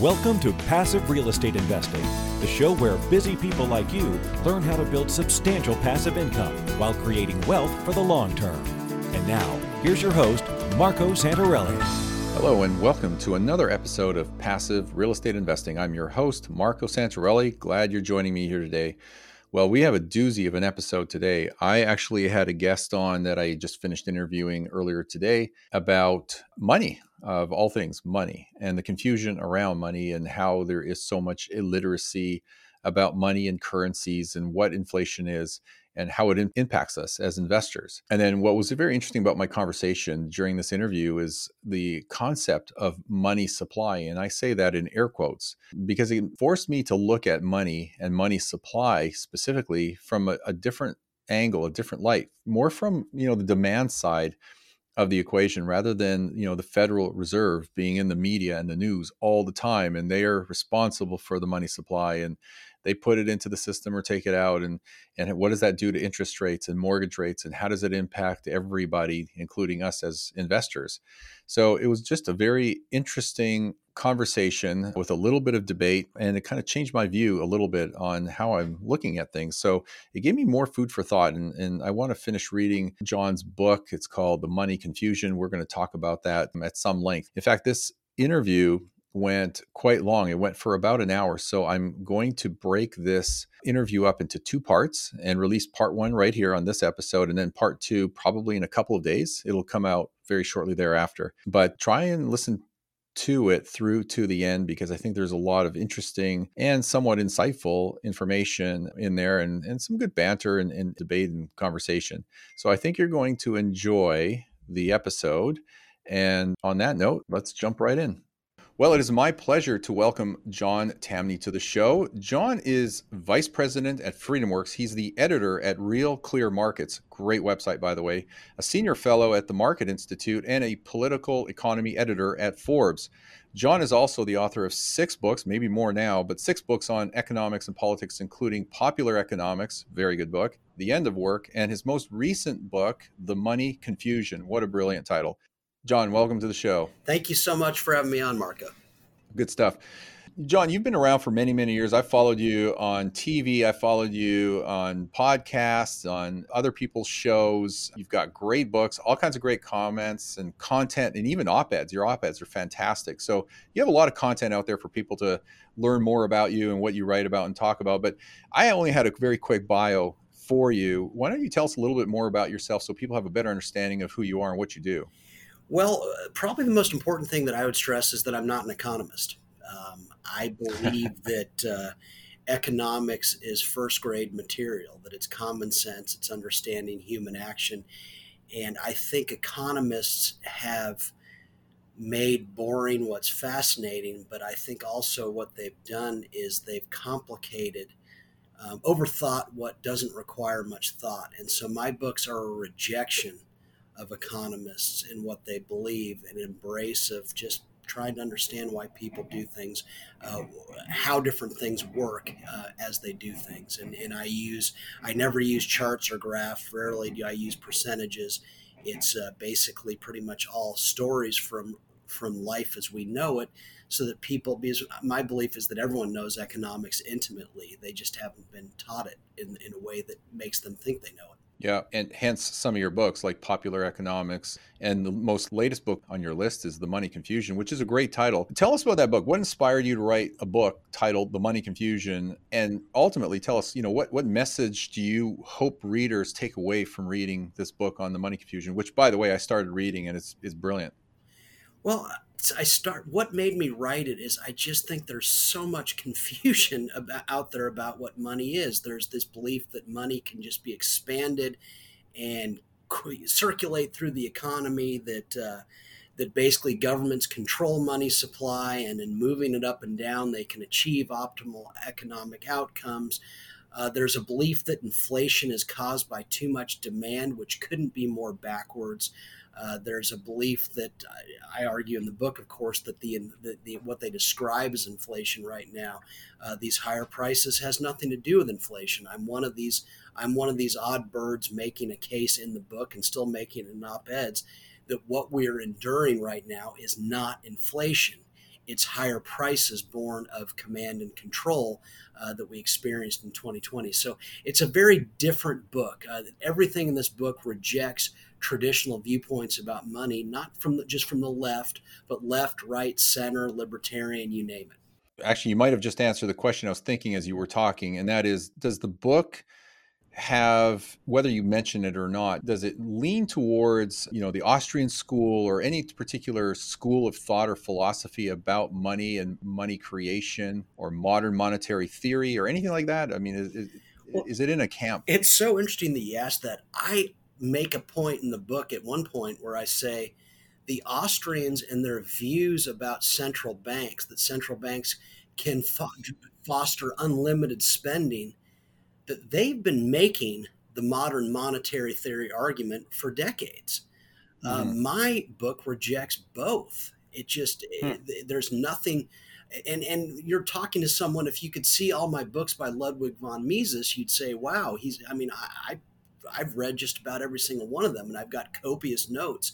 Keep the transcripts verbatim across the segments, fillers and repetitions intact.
Welcome to Passive Real Estate Investing, the show where busy people like you learn how to build substantial passive income while creating wealth for the long term. And now, here's your host, Marco Santarelli. Hello, and welcome to another episode of Passive Real Estate Investing. I'm your host, Marco Santarelli. Glad you're joining me here today. Well, we have a doozy of an episode today. I actually had a guest on that I just finished interviewing earlier today about money, of all things money, and the confusion around money and how there is so much illiteracy about money and currencies and what inflation is and how it in- impacts us as investors. And then what was very interesting about my conversation during this interview is the concept of money supply. And I say that in air quotes because it forced me to look at money and money supply specifically from a, a different angle, a different light, more from, you know, the demand side of the equation, rather than, you know, the Federal Reserve being in the media and the news all the time, and they are responsible for the money supply, and they put it into the system or take it out, and and what does that do to interest rates and mortgage rates, and how does it impact everybody, including us as investors? So it was just a very interesting conversation with a little bit of debate, and it kind of changed my view a little bit on how I'm looking at things. So it gave me more food for thought, and, and I want to finish reading John's book. It's called The Money Confusion. We're going to talk about that at some length. In fact, this interview went quite long. It went for about an hour. So I'm going to break this interview up into two parts and release part one right here on this episode. And then part two, probably in a couple of days, it'll come out very shortly thereafter. But try and listen to it through to the end, because I think there's a lot of interesting and somewhat insightful information in there, and, and some good banter and, and debate and conversation. So I think you're going to enjoy the episode. And on that note, let's jump right in. Well, it is my pleasure to welcome John Tamny to the show. John is vice president at FreedomWorks. He's the editor at Real Clear Markets, great website, by the way, a senior fellow at the Market Institute, and a political economy editor at Forbes. John is also the author of six books, maybe more now, but six books on economics and politics, including Popular Economics, very good book, The End of Work, and his most recent book, The Money Confusion. What a brilliant title. John, welcome to the show. Thank you so much for having me on, Marco. Good stuff. John, you've been around for many, many years. I followed you on T V. I followed you on podcasts, on other people's shows. You've got great books, all kinds of great comments and content, and even op-eds. Your op-eds are fantastic. So you have a lot of content out there for people to learn more about you and what you write about and talk about. But I only had a very quick bio for you. Why don't you tell us a little bit more about yourself so people have a better understanding of who you are and what you do? Well, probably the most important thing that I would stress is that I'm not an economist. Um, I believe that uh, economics is first grade material, that it's common sense, it's understanding human action. And I think economists have made boring what's fascinating, but I think also what they've done is they've complicated, um, overthought what doesn't require much thought. And so my books are a rejection of economists and what they believe, an embrace of just trying to understand why people do things, uh, how different things work uh, as they do things. And, and I use, I never use charts or graphs. Rarely do I use percentages. It's uh, basically pretty much all stories from from life as we know it, so that people, because my belief is that everyone knows economics intimately. They just haven't been taught it in, in a way that makes them think they know it. Yeah, and hence some of your books like Popular Economics, and the most latest book on your list is The Money Confusion, which is a great title. Tell us about that book. What inspired you to write a book titled The Money Confusion? And ultimately tell us, you know, what, what message do you hope readers take away from reading this book on The Money Confusion, which, by the way, I started reading and it's, it's brilliant. Well, I start. What made me write it is I just think there's so much confusion about, out there about what money is. There's this belief that money can just be expanded and circulate through the economy. That uh, that basically governments control money supply, and in moving it up and down, they can achieve optimal economic outcomes. Uh, there's a belief that inflation is caused by too much demand, which couldn't be more backwards. Uh, there's a belief that I, I argue in the book, of course, that the, the, the what they describe as inflation right now, uh, these higher prices, has nothing to do with inflation. I'm one of these. I'm one of these odd birds making a case in the book and still making it in op-eds that what we are enduring right now is not inflation. it's higher prices born of command and control uh, that we experienced in twenty twenty. So it's a very different book. Uh, everything in this book rejects traditional viewpoints about money, not from the, just from the left, but left, right, center, libertarian, you name it. Actually, you might have just answered the question I was thinking as you were talking, and that is, does the book have, whether you mention it or not, does it lean towards, you know, the Austrian school or any particular school of thought or philosophy about money and money creation or modern monetary theory or anything like that? I mean, is, is, well, is it in a camp? It's so interesting that you asked that. I make a point in the book at one point where I say the Austrians and their views about central banks, that central banks can fo- foster unlimited spending, that they've been making the modern monetary theory argument for decades. Mm-hmm. Uh, my book rejects both. It just, hmm. it, there's nothing, and, and you're talking to someone, if you could see all my books by Ludwig von Mises, you'd say, wow, he's, I mean, I, I I've read just about every single one of them, and I've got copious notes.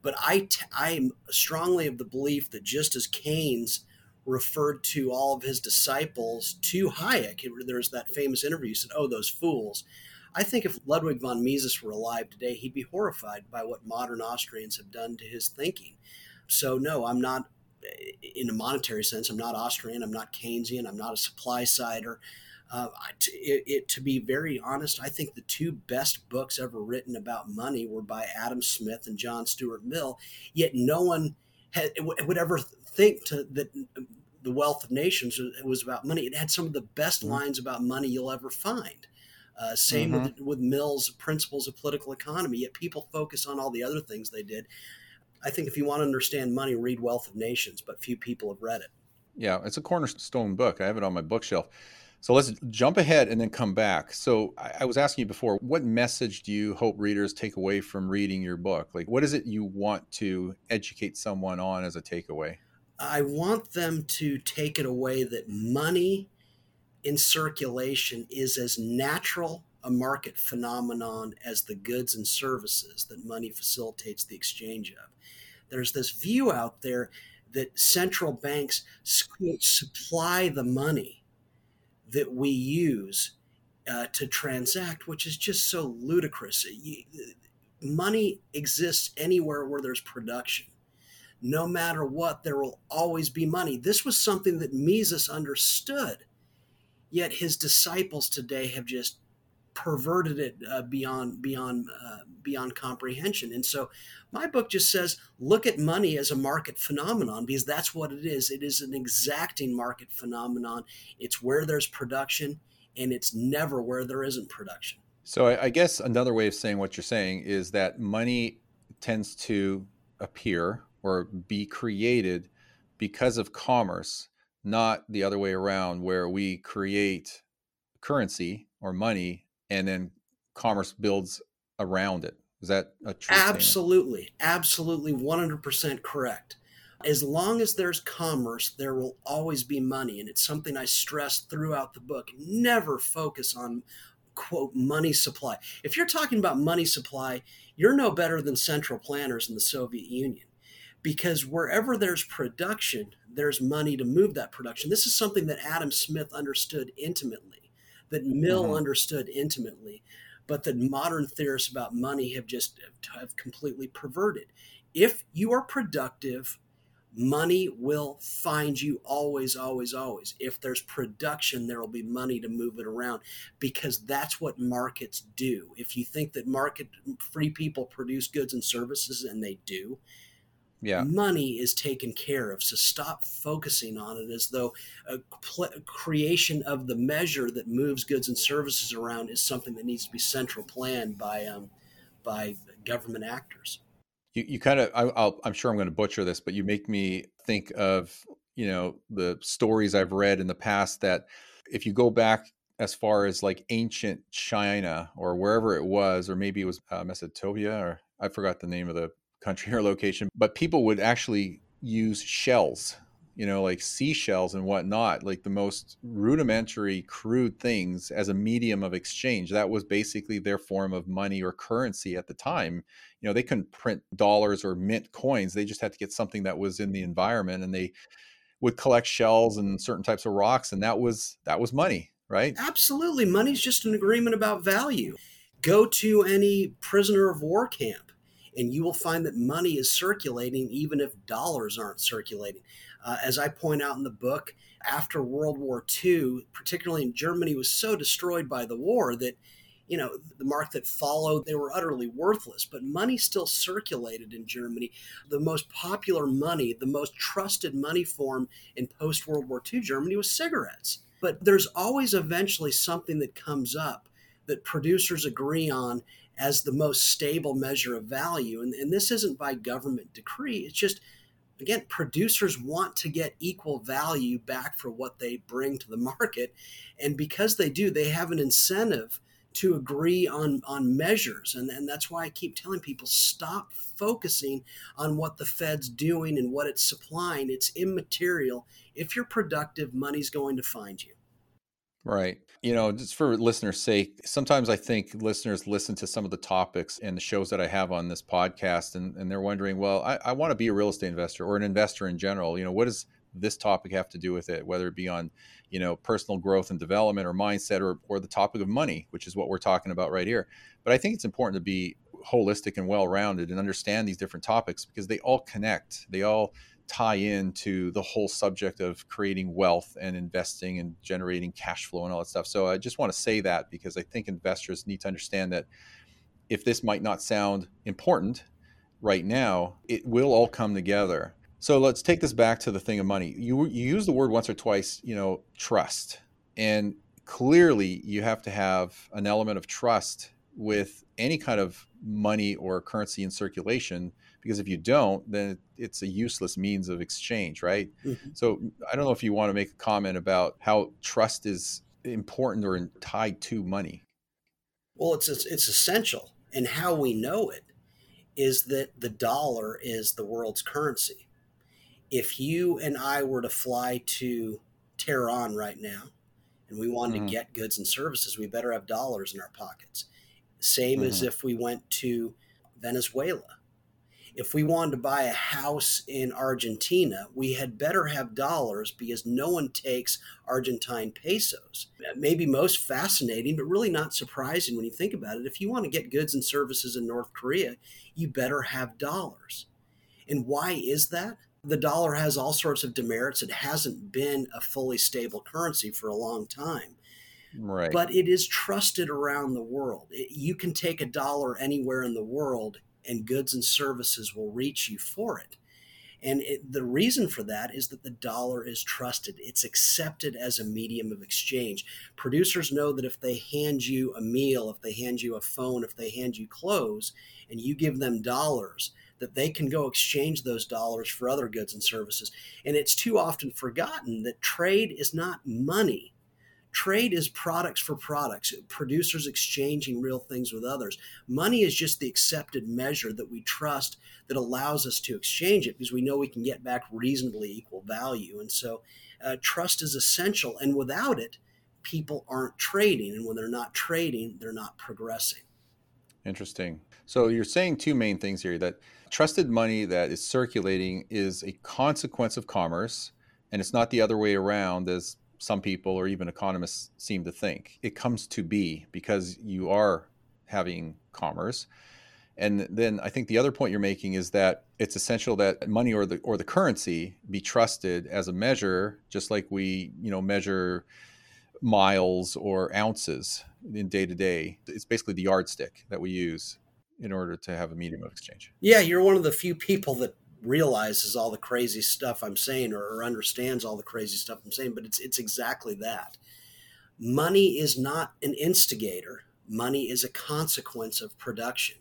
But I, t- I'm strongly of the belief that just as Keynes referred to all of his disciples to Hayek, there's that famous interview, he said, oh, those fools. I think if Ludwig von Mises were alive today, he'd be horrified by what modern Austrians have done to his thinking. So no, I'm not, in a monetary sense, I'm not Austrian, I'm not Keynesian, I'm not a supply-sider. Uh, to, it, it, to be very honest, I think the two best books ever written about money were by Adam Smith and John Stuart Mill, yet no one had, would ever think to, that The Wealth of Nations was about money. It had some of the best mm-hmm. lines about money you'll ever find. Uh, same mm-hmm. with, with Mill's Principles of Political Economy, yet people focus on all the other things they did. I think if you want to understand money, read Wealth of Nations, but few people have read it. Yeah, it's a cornerstone book. I have it on my bookshelf. So let's jump ahead and then come back. So I was asking you before, what message do you hope readers take away from reading your book? Like, what is it you want to educate someone on as a takeaway? I want them to take it away that money in circulation is as natural a market phenomenon as the goods and services that money facilitates the exchange of. There's this view out there that central banks supply the money that we use uh, to transact, which is just so ludicrous. You, money exists anywhere where there's production. No matter what, there will always be money. This was something that Mises understood, yet his disciples today have just perverted it uh, beyond beyond uh, beyond comprehension. And so my book just says, look at money as a market phenomenon, because that's what it is. It is an exacting market phenomenon. It's where there's production, and it's never where there isn't production. So I guess another way of saying what you're saying is that money tends to appear or be created because of commerce, not the other way around, where we create currency or money and then commerce builds around it. Is that a true Absolutely, statement? Absolutely, one hundred percent correct. As long as there's commerce, there will always be money. And it's something I stress throughout the book. Never focus on, quote, money supply. If you're talking about money supply, you're no better than central planners in the Soviet Union, because wherever there's production, there's money to move that production. This is something that Adam Smith understood intimately, that Mill mm-hmm. understood intimately, but that modern theorists about money have just have completely perverted. If you are productive, money will find you always, always, always. If there's production, there will be money to move it around, because that's what markets do. If you think that market free people produce goods and services, and they do, yeah, money is taken care of. So stop focusing on it as though a pl- creation of the measure that moves goods and services around is something that needs to be central planned by um, by government actors. You, you kind of, I, I'll, I'm sure I'm going to butcher this, but you make me think of, you know, the stories I've read in the past that if you go back as far as like ancient China or wherever it was, or maybe it was uh, Mesopotamia, or I forgot the name of the country or location, but people would actually use shells, you know, like seashells and whatnot, like the most rudimentary, crude things as a medium of exchange. That was basically their form of money or currency at the time. You know, they couldn't print dollars or mint coins. They just had to get something that was in the environment, and they would collect shells and certain types of rocks, and that was that was money, right? Absolutely. Money's just an agreement about value. Go to any prisoner of war camp, and you will find that money is circulating, even if dollars aren't circulating. Uh, as I point out in the book, after World War Two, particularly in Germany, was so destroyed by the war that, you know, the mark that followed, they were utterly worthless, but money still circulated in Germany. The most popular money, the most trusted money form in post-World War Two Germany was cigarettes. But there's always eventually something that comes up that producers agree on as the most stable measure of value. And, and this isn't by government decree. It's just, again, producers want to get equal value back for what they bring to the market. And because they do, they have an incentive to agree on, on measures. And, and that's why I keep telling people, stop focusing on what the Fed's doing and what it's supplying. It's immaterial. If you're productive, money's going to find you. Right. You know, just for listeners' sake, sometimes I think listeners listen to some of the topics and the shows that I have on this podcast, and, and they're wondering, well, I, I want to be a real estate investor or an investor in general. You know, what does this topic have to do with it, whether it be on, you know, personal growth and development or mindset or, or the topic of money, which is what we're talking about right here. But I think it's important to be holistic and well-rounded and understand these different topics because they all connect. They all tie into the whole subject of creating wealth and investing and generating cash flow and all that stuff. So I just want to say that because I think investors need to understand that if this might not sound important right now, it will all come together. So let's take this back to the thing of money. You you used the word once or twice, you know, trust. And clearly you have to have an element of trust with any kind of money or currency in circulation, because if you don't, then it's a useless means of exchange, right? Mm-hmm. So I don't know if you want to make a comment about how trust is important or tied to money. Well, it's it's essential. And how we know it is that the dollar is the world's currency. If you and I were to fly to Tehran right now and we wanted mm-hmm. to get goods and services, we better have dollars in our pockets. Same mm-hmm. as if we went to Venezuela. If we wanted to buy a house in Argentina, we had better have dollars because no one takes Argentine pesos. Maybe most fascinating, but really not surprising when you think about it. If you want to get goods and services in North Korea, you better have dollars. And why is that? The dollar has all sorts of demerits. It hasn't been a fully stable currency for a long time. Right. But it is trusted around the world. It, you can take a dollar anywhere in the world and goods and services will reach you for it. And it, the reason for that is that the dollar is trusted. It's accepted as a medium of exchange. Producers know that if they hand you a meal, if they hand you a phone, if they hand you clothes, and you give them dollars, that they can go exchange those dollars for other goods and services. And it's too often forgotten that trade is not money. Trade is products for products, producers exchanging real things with others. Money is just the accepted measure that we trust that allows us to exchange it because we know we can get back reasonably equal value. And so uh, trust is essential. And without it, people aren't trading. And when they're not trading, they're not progressing. Interesting. So you're saying two main things here, that trusted money that is circulating is a consequence of commerce, and it's not the other way around as some people or even economists seem to think. It comes to be because you are having commerce. And then I think the other point you're making is that it's essential that money or the or the currency be trusted as a measure, just like we, you know, measure miles or ounces in day to day. It's basically the yardstick that we use in order to have a medium of exchange. Yeah, you're one of the few people that realizes all the crazy stuff I'm saying or, or understands all the crazy stuff I'm saying, but it's it's exactly that. Money is not an instigator. Money is a consequence of production.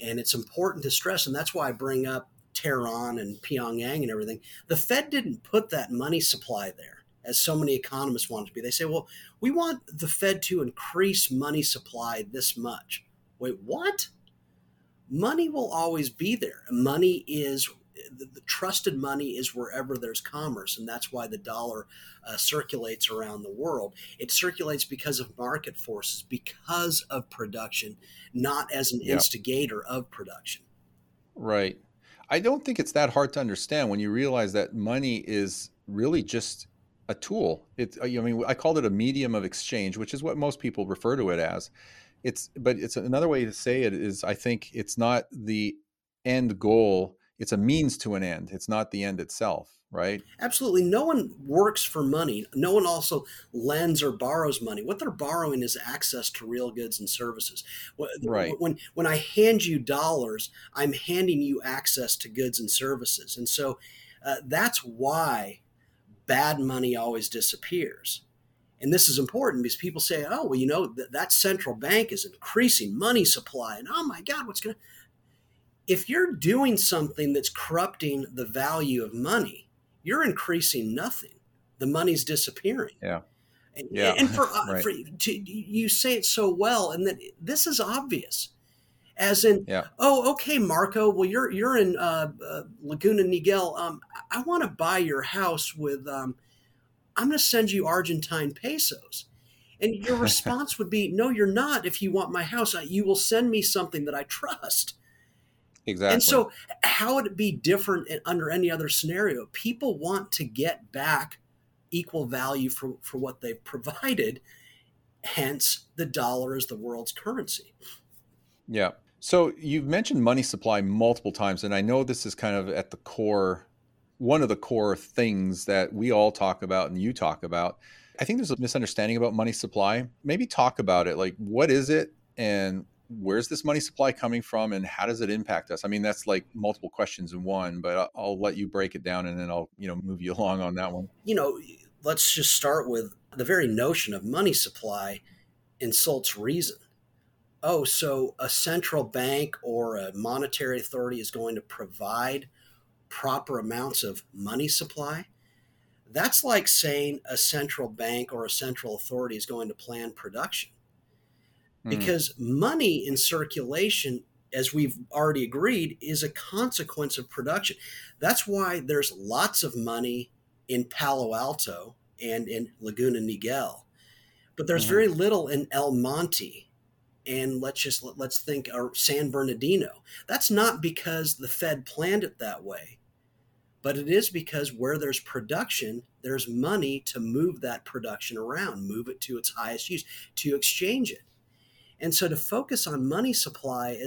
And it's important to stress, and that's why I bring up Tehran and Pyongyang and everything. The Fed didn't put that money supply there, as so many economists want it to be. They say, well, we want the Fed to increase money supply this much. Wait, what? Money will always be there. Money is, the, the trusted money is wherever there's commerce. And that's why the dollar uh, circulates around the world. It circulates because of market forces, because of production, not as an yeah. instigator of production. Right. I don't think it's that hard to understand when you realize that money is really just a tool. It, I mean, I called it a medium of exchange, which is what most people refer to it as. It's, but it's another way to say it is, I think it's not the end goal. It's a means to an end. It's not the end itself, right? Absolutely. No one works for money. No one also lends or borrows money. What they're borrowing is access to real goods and services. Right. When, when I hand you dollars, I'm handing you access to goods and services. And so uh, that's why bad money always disappears. And this is important because people say, oh, well, you know, th- that central bank is increasing money supply. And oh my God, what's going to... If you're doing something that's corrupting the value of money, you're increasing nothing. The money's disappearing. Yeah. And, yeah. and for, right. for to, you say it so well, and that this is obvious. As in, yeah. oh, okay, Marco, well, you're you're in uh, uh, Laguna Niguel. Um, I want to buy your house with, um, I'm going to send you Argentine pesos. And your response would be, no, you're not. If you want my house, you will send me something that I trust. Exactly. And so how would it be different under any other scenario? People want to get back equal value for, for what they've provided. Hence, the dollar is the world's currency. Yeah. So you've mentioned money supply multiple times, and I know this is kind of at the core, one of the core things that we all talk about and you talk about. I think there's a misunderstanding about money supply. Maybe talk about it. Like, what is it? And where's this money supply coming from and how does it impact us? I mean, that's like multiple questions in one, but I'll, I'll let you break it down and then I'll, you know, move you along on that one. You know, let's just start with the very notion of money supply insults reason. Oh, so a central bank or a monetary authority is going to provide proper amounts of money supply? That's like saying a central bank or a central authority is going to plan production. Because money in circulation, as we've already agreed, is a consequence of production. That's why there's lots of money in Palo Alto and in Laguna Niguel, but there's mm-hmm. very little in El Monte. And let's just, let's think or San Bernardino. That's not because the Fed planned it that way, but it is because where there's production, there's money to move that production around, move it to its highest use, to exchange it. And so to focus on money supply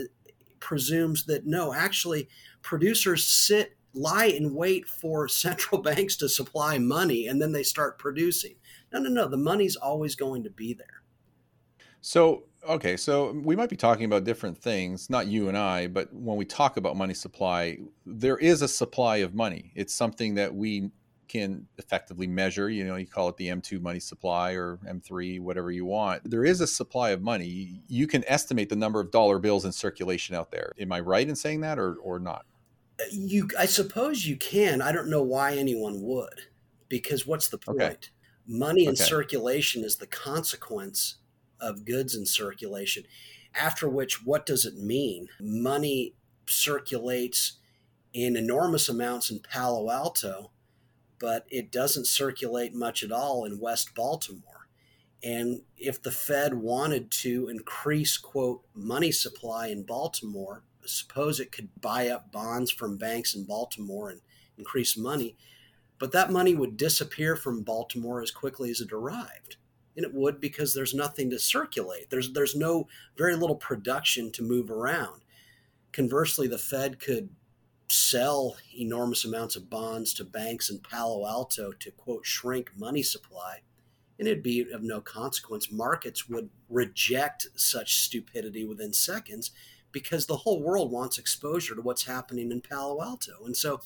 presumes that, no, actually producers sit, lie in wait for central banks to supply money, and then they start producing. No, no, no. The money's always going to be there. So, okay. So we might be talking about different things, not you and I, but when we talk about money supply, there is a supply of money. It's something that we can effectively measure. You know, you call it the M two money supply or M three, whatever you want. There is a supply of money. You can estimate the number of dollar bills in circulation out there. Am I right in saying that or or not? You, I suppose you can. I don't know why anyone would, because what's the point? Okay. Money in okay. circulation is the consequence of goods in circulation. After which, what does it mean? Money circulates in enormous amounts in Palo Alto, but it doesn't circulate much at all in West Baltimore. And if the Fed wanted to increase, quote, money supply in Baltimore, suppose it could buy up bonds from banks in Baltimore and increase money, but that money would disappear from Baltimore as quickly as it arrived. And it would, because there's nothing to circulate. There's, there's no, very little production to move around. Conversely, the Fed could sell enormous amounts of bonds to banks in Palo Alto to, quote, shrink money supply, and it'd be of no consequence. Markets would reject such stupidity within seconds because the whole world wants exposure to what's happening in Palo Alto. And so,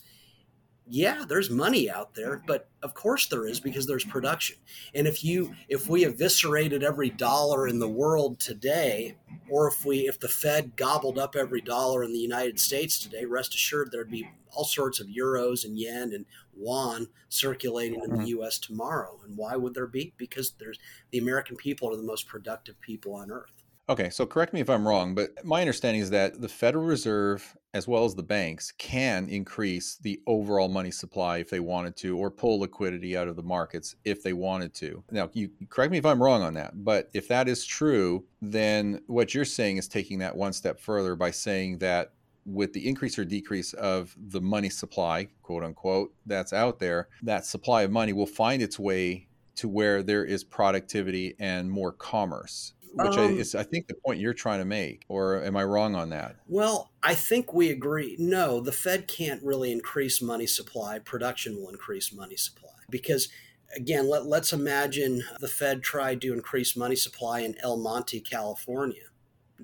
yeah, there's money out there, but of course there is, because there's production. And if you, if we eviscerated every dollar in the world today, or if we, if the Fed gobbled up every dollar in the United States today, rest assured there'd be all sorts of euros and yen and yuan circulating in the U S tomorrow. And why would there be? Because there's, the American people are the most productive people on earth. Okay, so correct me if I'm wrong, but my understanding is that the Federal Reserve, as well as the banks, can increase the overall money supply if they wanted to, or pull liquidity out of the markets if they wanted to. Now, you correct me if I'm wrong on that, but if that is true, then what you're saying is taking that one step further by saying that with the increase or decrease of the money supply, quote unquote, that's out there, that supply of money will find its way to where there is productivity and more commerce, which um, I, is, I think, the point you're trying to make. Or am I wrong on that? Well, I think we agree. No, the Fed can't really increase money supply. Production will increase money supply. Because, again, let, let's imagine the Fed tried to increase money supply in El Monte, California.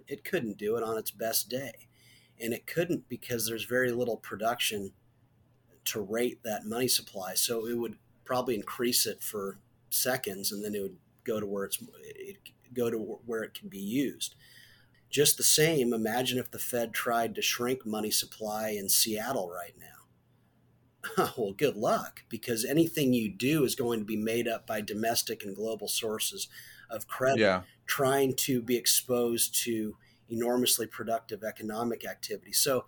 It couldn't do it on its best day. And it couldn't because there's very little production to rate that money supply. So it would probably increase it for seconds, and then it would go to where it's it go to where it can be used. Just the same, imagine if the Fed tried to shrink money supply in Seattle right now. Well, good luck, because anything you do is going to be made up by domestic and global sources of credit, yeah. trying to be exposed to enormously productive economic activity. So,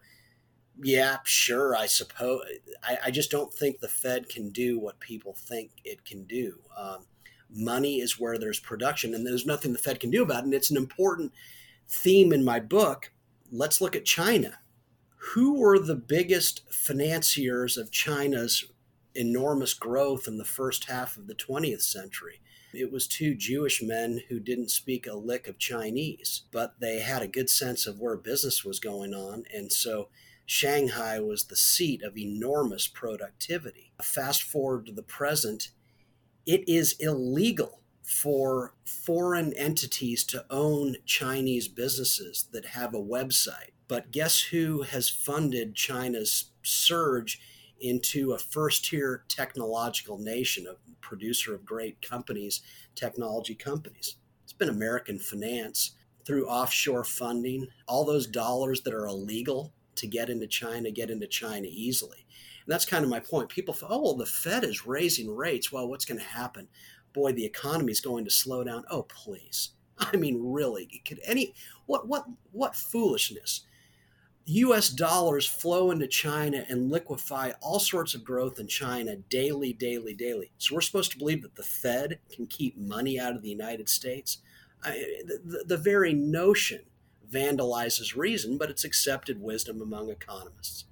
yeah, sure, I suppose. I, I just don't think the Fed can do what people think it can do. Um, money is where there's production, and there's nothing the Fed can do about it. And it's an important theme in my book. Let's look at China. Who were the biggest financiers of China's enormous growth in the first half of the twentieth century? It was two Jewish men who didn't speak a lick of Chinese, but they had a good sense of where business was going on. And so Shanghai was the seat of enormous productivity. Fast forward to the present, it is illegal for foreign entities to own Chinese businesses that have a website. But guess who has funded China's surge into a first-tier technological nation, a producer of great companies, technology companies? It's been American finance through offshore funding, all those dollars that are illegal to get into China, get into China easily. And that's kind of my point. People thought, oh, well, the Fed is raising rates. Well, what's going to happen? Boy, the economy is going to slow down. Oh, please. I mean, really, could any, what, what, what foolishness. U S dollars flow into China and liquefy all sorts of growth in China daily, daily, daily. So we're supposed to believe that the Fed can keep money out of the United States. I, the, the very notion vandalizes reason, but it's accepted wisdom among economists.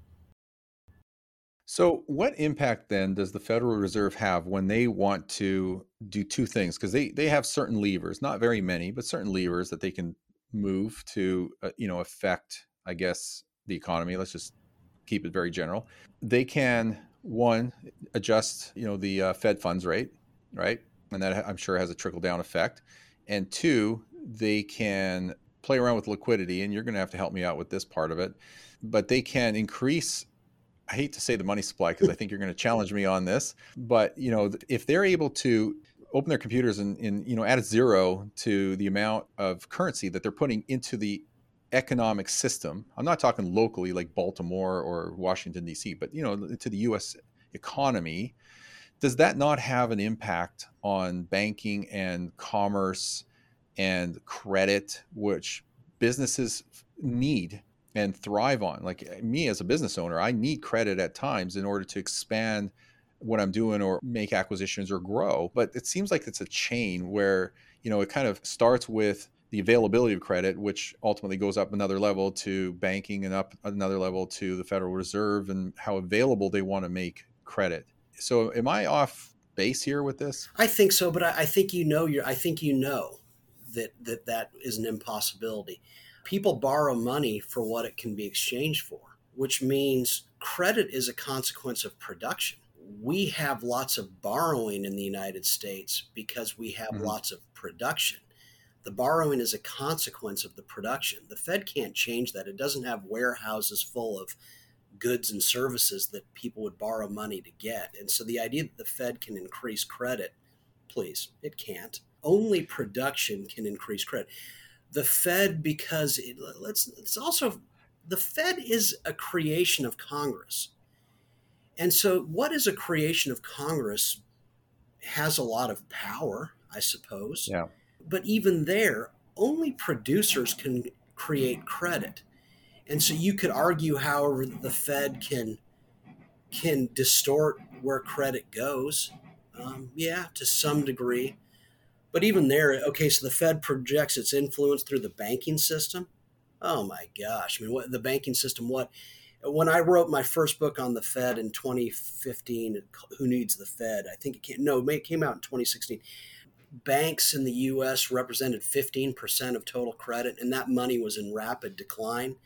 So what impact then does the Federal Reserve have when they want to do two things? Because they, they have certain levers, not very many, but certain levers that they can move to, uh, you know, affect, I guess, the economy. Let's just keep it very general. They can, one, adjust, you know, the uh, Fed funds rate, right? And that, I'm sure, has a trickle down effect. And two, they can play around with liquidity, and you're going to have to help me out with this part of it, but they can increase, I hate to say the money supply, because I think you're going to challenge me on this, but you know, if they're able to open their computers and, and you know, add a zero to the amount of currency that they're putting into the economic system, I'm not talking locally like Baltimore or Washington, D C, but you know, to the U S economy, does that not have an impact on banking and commerce and credit, which businesses need and thrive on? Like me as a business owner, I need credit at times in order to expand what I'm doing or make acquisitions or grow. But it seems like it's a chain where, you know, it kind of starts with the availability of credit, which ultimately goes up another level to banking and up another level to the Federal Reserve and how available they want to make credit. So am I off base here with this? I think so, but I, I think, you know, you're, I think, you know, that that that is an impossibility. People borrow money for what it can be exchanged for, which means credit is a consequence of production. We have lots of borrowing in the United States because we have mm-hmm. lots of production. The borrowing is a consequence of the production. The Fed can't change that. It doesn't have warehouses full of goods and services that people would borrow money to get. And so the idea that the Fed can increase credit, please, it can't. Only production can increase credit. The Fed, because it, let's, it's also, the Fed is a creation of Congress. And so what is a creation of Congress has a lot of power, I suppose. Yeah. But even there, only producers can create credit. And so you could argue, however, that the Fed can, can distort where credit goes. Um, yeah, to some degree. But even there, okay, so the Fed projects its influence through the banking system. oh my gosh, I mean, what the banking system, what, when I wrote my first book on the Fed in twenty fifteen, Who Needs the Fed? I think it came, no, it came out in twenty sixteen. Banks in the U S represented fifteen percent of total credit, and that money was in rapid decline.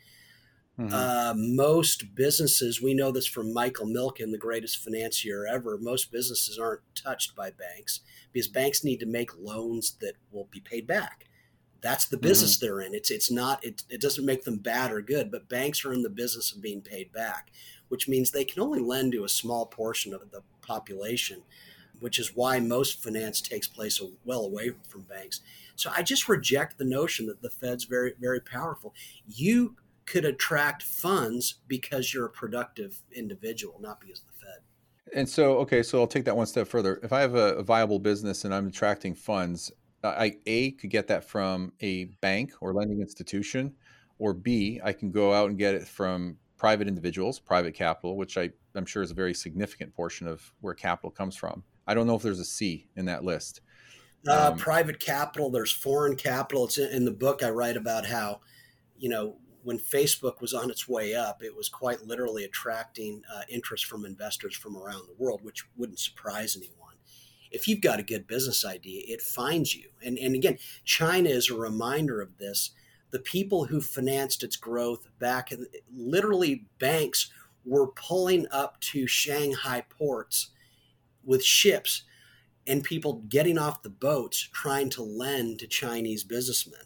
Mm-hmm. Uh, most businesses, we know this from Michael Milken, the greatest financier ever, most businesses aren't touched by banks because banks need to make loans that will be paid back. That's the business mm-hmm. they're in. It's it's not it, it doesn't make them bad or good, but banks are in the business of being paid back, which means they can only lend to a small portion of the population, which is why most finance takes place well away from banks. So I just reject the notion that the Fed's very, very powerful. You could attract funds because you're a productive individual, not because of the Fed. And so, okay, so I'll take that one step further. If I have a, a viable business and I'm attracting funds, I, A, could get that from a bank or lending institution, or B, I can go out and get it from private individuals, private capital, which I, I'm sure is a very significant portion of where capital comes from. I don't know if there's a C in that list. Uh, um, private capital, there's foreign capital. It's in, in the book I write about how, you know, when Facebook was on its way up, it was quite literally attracting uh, interest from investors from around the world, which wouldn't surprise anyone. If you've got a good business idea, it finds you. And and again, China is a reminder of this. The people who financed its growth back, in, literally banks were pulling up to Shanghai ports with ships and people getting off the boats trying to lend to Chinese businessmen.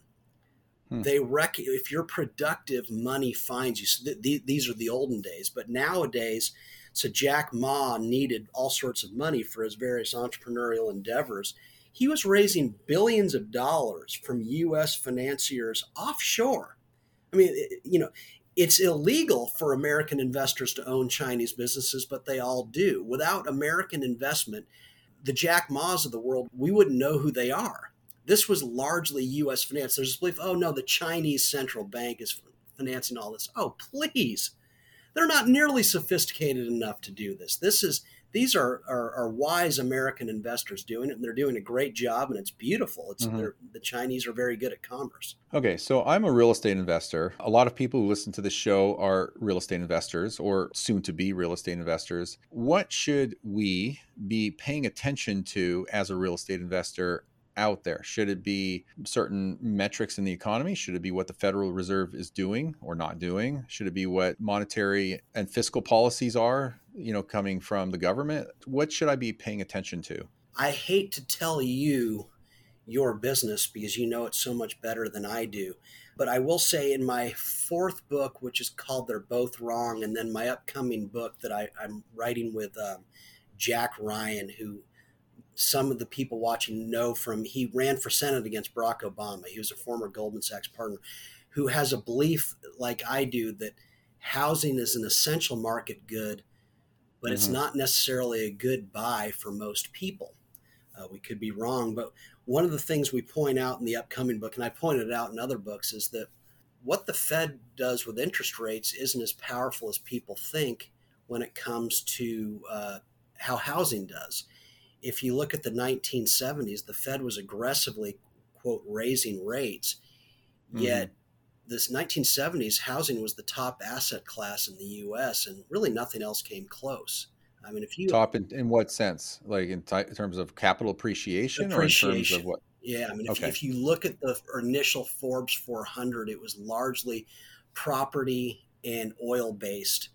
Hmm. They rec- if you're productive, money finds you. So th- th- these are the olden days, but nowadays, so Jack Ma needed all sorts of money for his various entrepreneurial endeavors. He was raising billions of dollars from U S financiers offshore. I mean, you know, it's illegal for American investors to own Chinese businesses, but they all do. Without American investment, the Jack Ma's of the world, we wouldn't know who they are. This was largely U S finance. There's this belief, oh, no, the Chinese central bank is financing all this. Oh, please. They're not nearly sophisticated enough to do this. This is these are, are are wise American investors doing it, and they're doing a great job, and it's beautiful. It's mm-hmm. the Chinese are very good at commerce. Okay, so I'm a real estate investor. A lot of people who listen to this show are real estate investors or soon-to-be real estate investors. What should we be paying attention to as a real estate investor out there? Should it be certain metrics in the economy? Should it be what the Federal Reserve is doing or not doing? Should it be what monetary and fiscal policies are, you know, coming from the government? What should I be paying attention to? I hate to tell you your business because you know it so much better than I do. But I will say in my fourth book, which is called They're Both Wrong, and then my upcoming book that I, I'm writing with um, Jack Ryan, who some of the people watching know from, he ran for Senate against Barack Obama. He was a former Goldman Sachs partner who has a belief like I do that housing is an essential market good, but mm-hmm. it's not necessarily a good buy for most people. Uh, we could be wrong, but one of the things we point out in the upcoming book, and I pointed out in other books, is that what the Fed does with interest rates isn't as powerful as people think when it comes to uh, how housing does. If you look at the nineteen seventies, the Fed was aggressively, quote, raising rates, yet mm-hmm. this nineteen seventies housing was the top asset class in the U S and really nothing else came close. I mean, if you... Top in, in what sense? Like in, t- in terms of capital appreciation, appreciation or in terms of what? Yeah, I mean, if, okay. if you look at the initial Forbes four hundred, it was largely property and oil-based.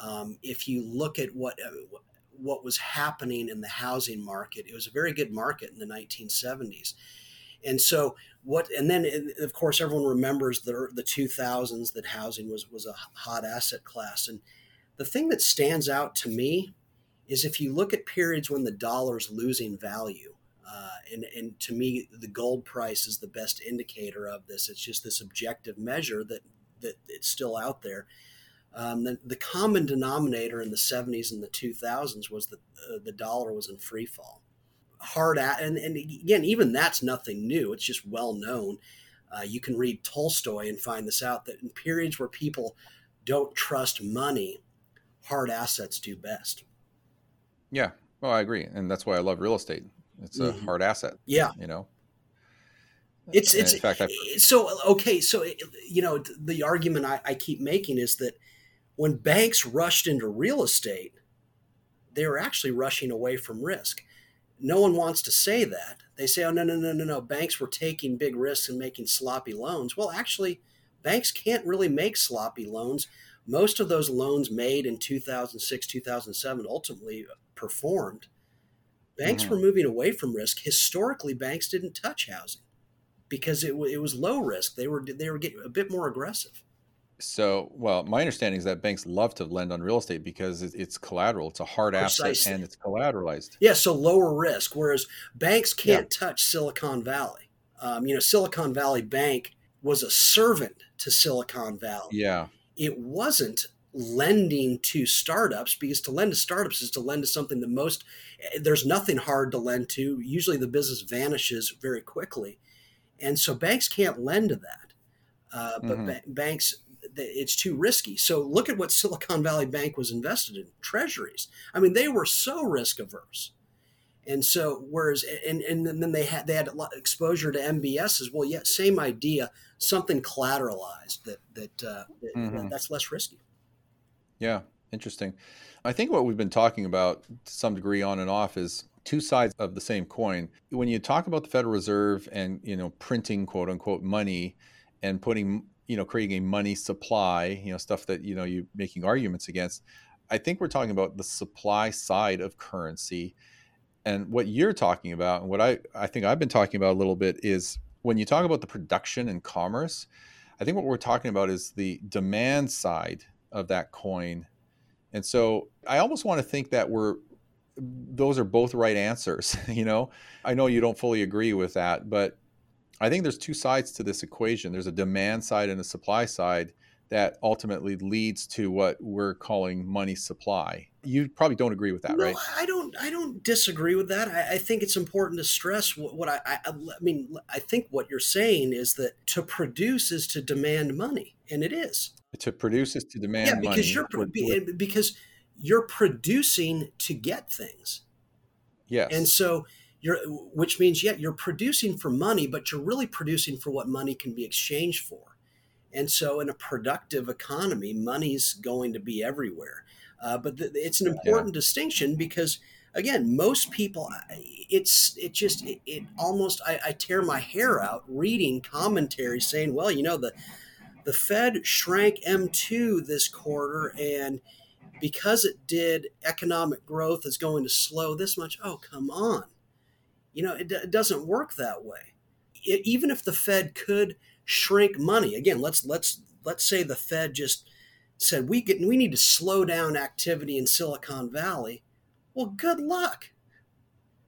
Um, if you look at what... Uh, what was happening in the housing market. It was a very good market in the nineteen seventies. And so what, and then of course, everyone remembers the, the two thousands that housing was, was a hot asset class. And the thing that stands out to me is if you look at periods when the dollar's losing value, uh, and, and to me, the gold price is the best indicator of this. It's just this objective measure that, that it's still out there. Um, the, the common denominator in the seventies and the two thousands was that uh, the dollar was in free fall. Hard at, and, and again, even that's nothing new. It's just well known. Uh, you can read Tolstoy and find this out, that in periods where people don't trust money, hard assets do best. Yeah, well, I agree. And that's why I love real estate. It's a mm-hmm. hard asset, yeah, you know. It's it's in fact, so okay. So you know the argument I, I keep making is that when banks rushed into real estate, they were actually rushing away from risk. No one wants to say that. They say, oh no no no no no, banks were taking big risks and making sloppy loans. Well, actually, banks can't really make sloppy loans. Most of those loans made in two thousand six, two thousand seven ultimately performed. Banks mm-hmm. were moving away from risk. Historically, banks didn't touch housing. Because it it was low risk, they were they were getting a bit more aggressive. So, well, my understanding is that banks love to lend on real estate because it, it's collateral, it's a hard Precisely. asset, and it's collateralized. Yeah, so lower risk. Whereas banks can't yeah. touch Silicon Valley. Um, you know, Silicon Valley Bank was a servant to Silicon Valley. Yeah, it wasn't lending to startups, because to lend to startups is to lend to something that most there's nothing hard to lend to. Usually, the business vanishes very quickly. And so banks can't lend to that, uh, but mm-hmm. ba- banks, it's too risky. So look at what Silicon Valley Bank was invested in, treasuries. I mean, they were so risk averse. And so, whereas, and, and then they had, they had a lot of exposure to M B S as well. Yeah, same idea, something collateralized that, that, uh, that mm-hmm. that's less risky. Yeah. Interesting. I think what we've been talking about to some degree on and off is two sides of the same coin. When you talk about the Federal Reserve and, you know, printing quote unquote money and putting, you know, creating a money supply, you know, stuff that, you know, you're making arguments against, I think we're talking about the supply side of currency. And what you're talking about and what I, I think I've been talking about a little bit is when you talk about the production and commerce, I think what we're talking about is the demand side of that coin. And so I almost want to think that we're those are both right answers. You know, I know you don't fully agree with that, but I think there's two sides to this equation. There's a demand side and a supply side that ultimately leads to what we're calling money supply. You probably don't agree with that, no, right? I don't, I don't disagree with that. I, I think it's important to stress what, what I, I, I mean, I think what you're saying is that to produce is to demand money. And it is. To produce is to demand money. Yeah, because money. you're, we're, because you're producing to get things. Yes. And so you're, which means, yeah, you're producing for money, but you're really producing for what money can be exchanged for. And so in a productive economy, money's going to be everywhere. Uh, but th- it's an important yeah. distinction because, again, most people, it's it just, it, it almost, I, I tear my hair out reading commentary saying, well, you know, the, the Fed shrank M two this quarter and because it did, economic growth is going to slow this much. Oh, come on. You know, it, d- it doesn't work that way. It, even if the Fed could shrink money, again, let's let's let's say the Fed just said, we get, we need to slow down activity in Silicon Valley. Well, good luck.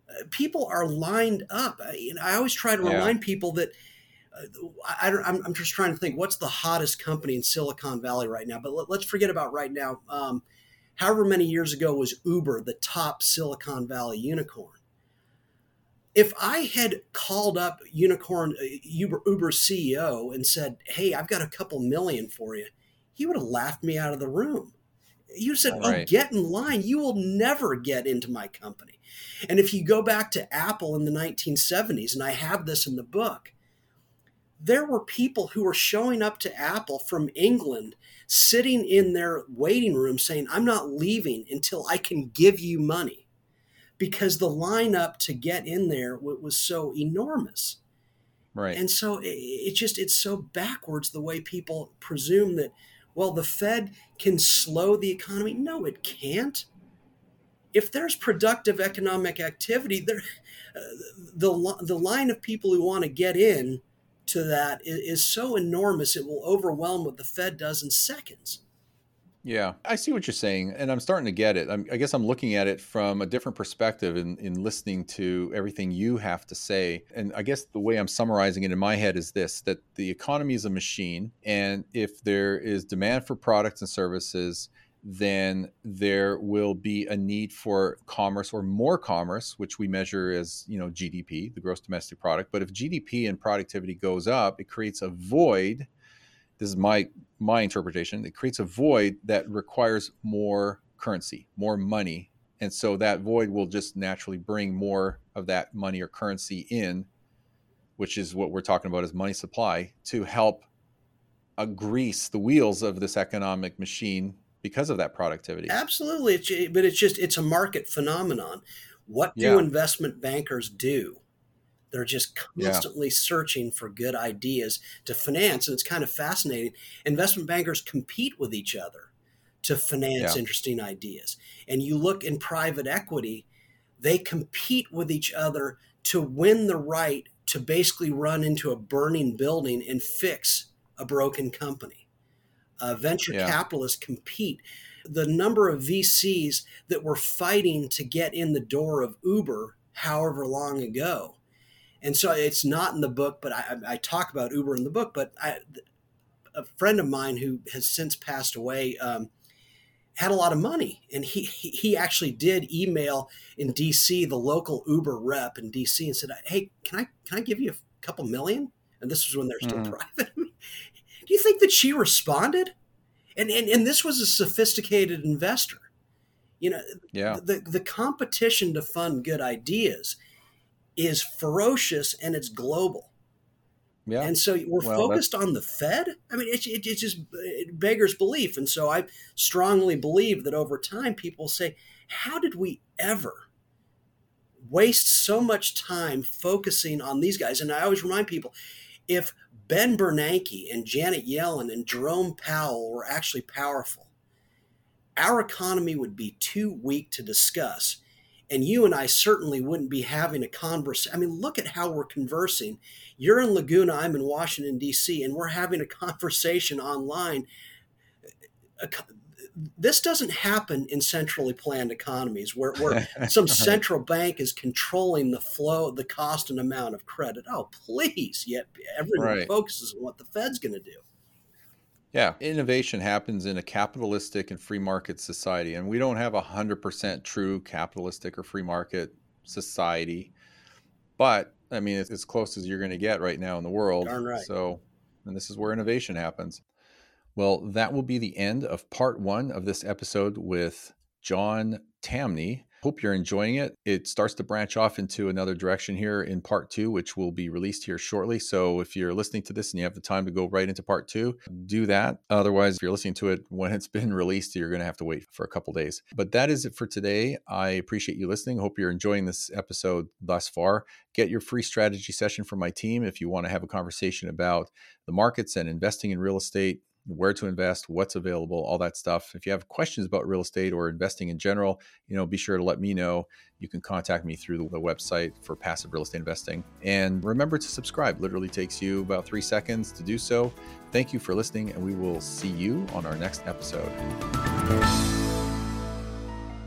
Uh, people are lined up. I, you know, I always try to yeah. remind people that, Uh, I don't, I'm, I'm just trying to think what's the hottest company in Silicon Valley right now, but let, let's forget about right now. Um, however many years ago was Uber, the top Silicon Valley unicorn. If I had called up unicorn uh, Uber, Uber C E O and said, hey, I've got a couple million for you, he would have laughed me out of the room. You said, All right. oh, get in line. You will never get into my company. And if you go back to Apple in the nineteen seventies, and I have this in the book, there were people who were showing up to Apple from England, sitting in their waiting room saying, I'm not leaving until I can give you money, because the lineup to get in there was so enormous. Right. And so it, it just, it's so backwards the way people presume that, well, the Fed can slow the economy. No, it can't. If there's productive economic activity, there, uh, the, the line of people who want to get in to that is so enormous, it will overwhelm what the Fed does in seconds. Yeah, I see what you're saying, and I'm starting to get it. I'm, I guess I'm looking at it from a different perspective in, in listening to everything you have to say. And I guess the way I'm summarizing it in my head is this, that the economy is a machine, and if there is demand for products and services, then there will be a need for commerce or more commerce, which we measure as, you know, G D P, the gross domestic product. But if G D P and productivity goes up, it creates a void. This is my my interpretation. It creates a void that requires more currency, more money. And so that void will just naturally bring more of that money or currency in, which is what we're talking about as money supply, to help uh, grease the wheels of this economic machine because of that productivity. Absolutely. It's, but it's just, it's a market phenomenon. What do yeah. investment bankers do? They're just constantly yeah. searching for good ideas to finance. And it's kind of fascinating. Investment bankers compete with each other to finance yeah. interesting ideas. And you look in private equity, they compete with each other to win the right to basically run into a burning building and fix a broken company. Uh, venture yeah. capitalists compete. The number of V Cs that were fighting to get in the door of Uber however long ago. And so it's not in the book, but I, I talk about Uber in the book, but I, a friend of mine who has since passed away um, had a lot of money. And he he actually did email in D C the local Uber rep in D C and said, hey, can I can I give you a couple million? And this was when they're still mm-hmm. private. Do you think that she responded? And, and and this was a sophisticated investor. You know, yeah. the, the competition to fund good ideas is ferocious and it's global. Yeah. And so we're well, focused that's... on the Fed. I mean, it, it, it just it beggars belief. And so I strongly believe that over time people say, how did we ever waste so much time focusing on these guys? And I always remind people, if Ben Bernanke and Janet Yellen and Jerome Powell were actually powerful, our economy would be too weak to discuss. And you and I certainly wouldn't be having a conversation. I mean, look at how we're conversing. You're in Laguna, I'm in Washington, D C, and we're having a conversation online. This doesn't happen in centrally planned economies where, where some central bank is controlling the flow, the cost and amount of credit. Oh, please. Yet everyone right. focuses on what the Fed's going to do. Yeah. Innovation happens in a capitalistic and free market society. And we don't have a hundred percent true capitalistic or free market society, but I mean, it's as close as you're going to get right now in the world. Darn right. So, and this is where innovation happens. Well, that will be the end of part one of this episode with John Tamny. Hope you're enjoying it. It starts to branch off into another direction here in part two, which will be released here shortly. So if you're listening to this and you have the time to go right into part two, do that. Otherwise, if you're listening to it when it's been released, you're going to have to wait for a couple of days. But that is it for today. I appreciate you listening. Hope you're enjoying this episode thus far. Get your free strategy session from my team if you want to have a conversation about the markets and investing in real estate, where to invest, what's available, all that stuff. If you have questions about real estate or investing in general, you know, be sure to let me know. You can contact me through the website for passive real estate investing. And remember to subscribe. Literally takes you about three seconds to do so. Thank you for listening, and we will see you on our next episode.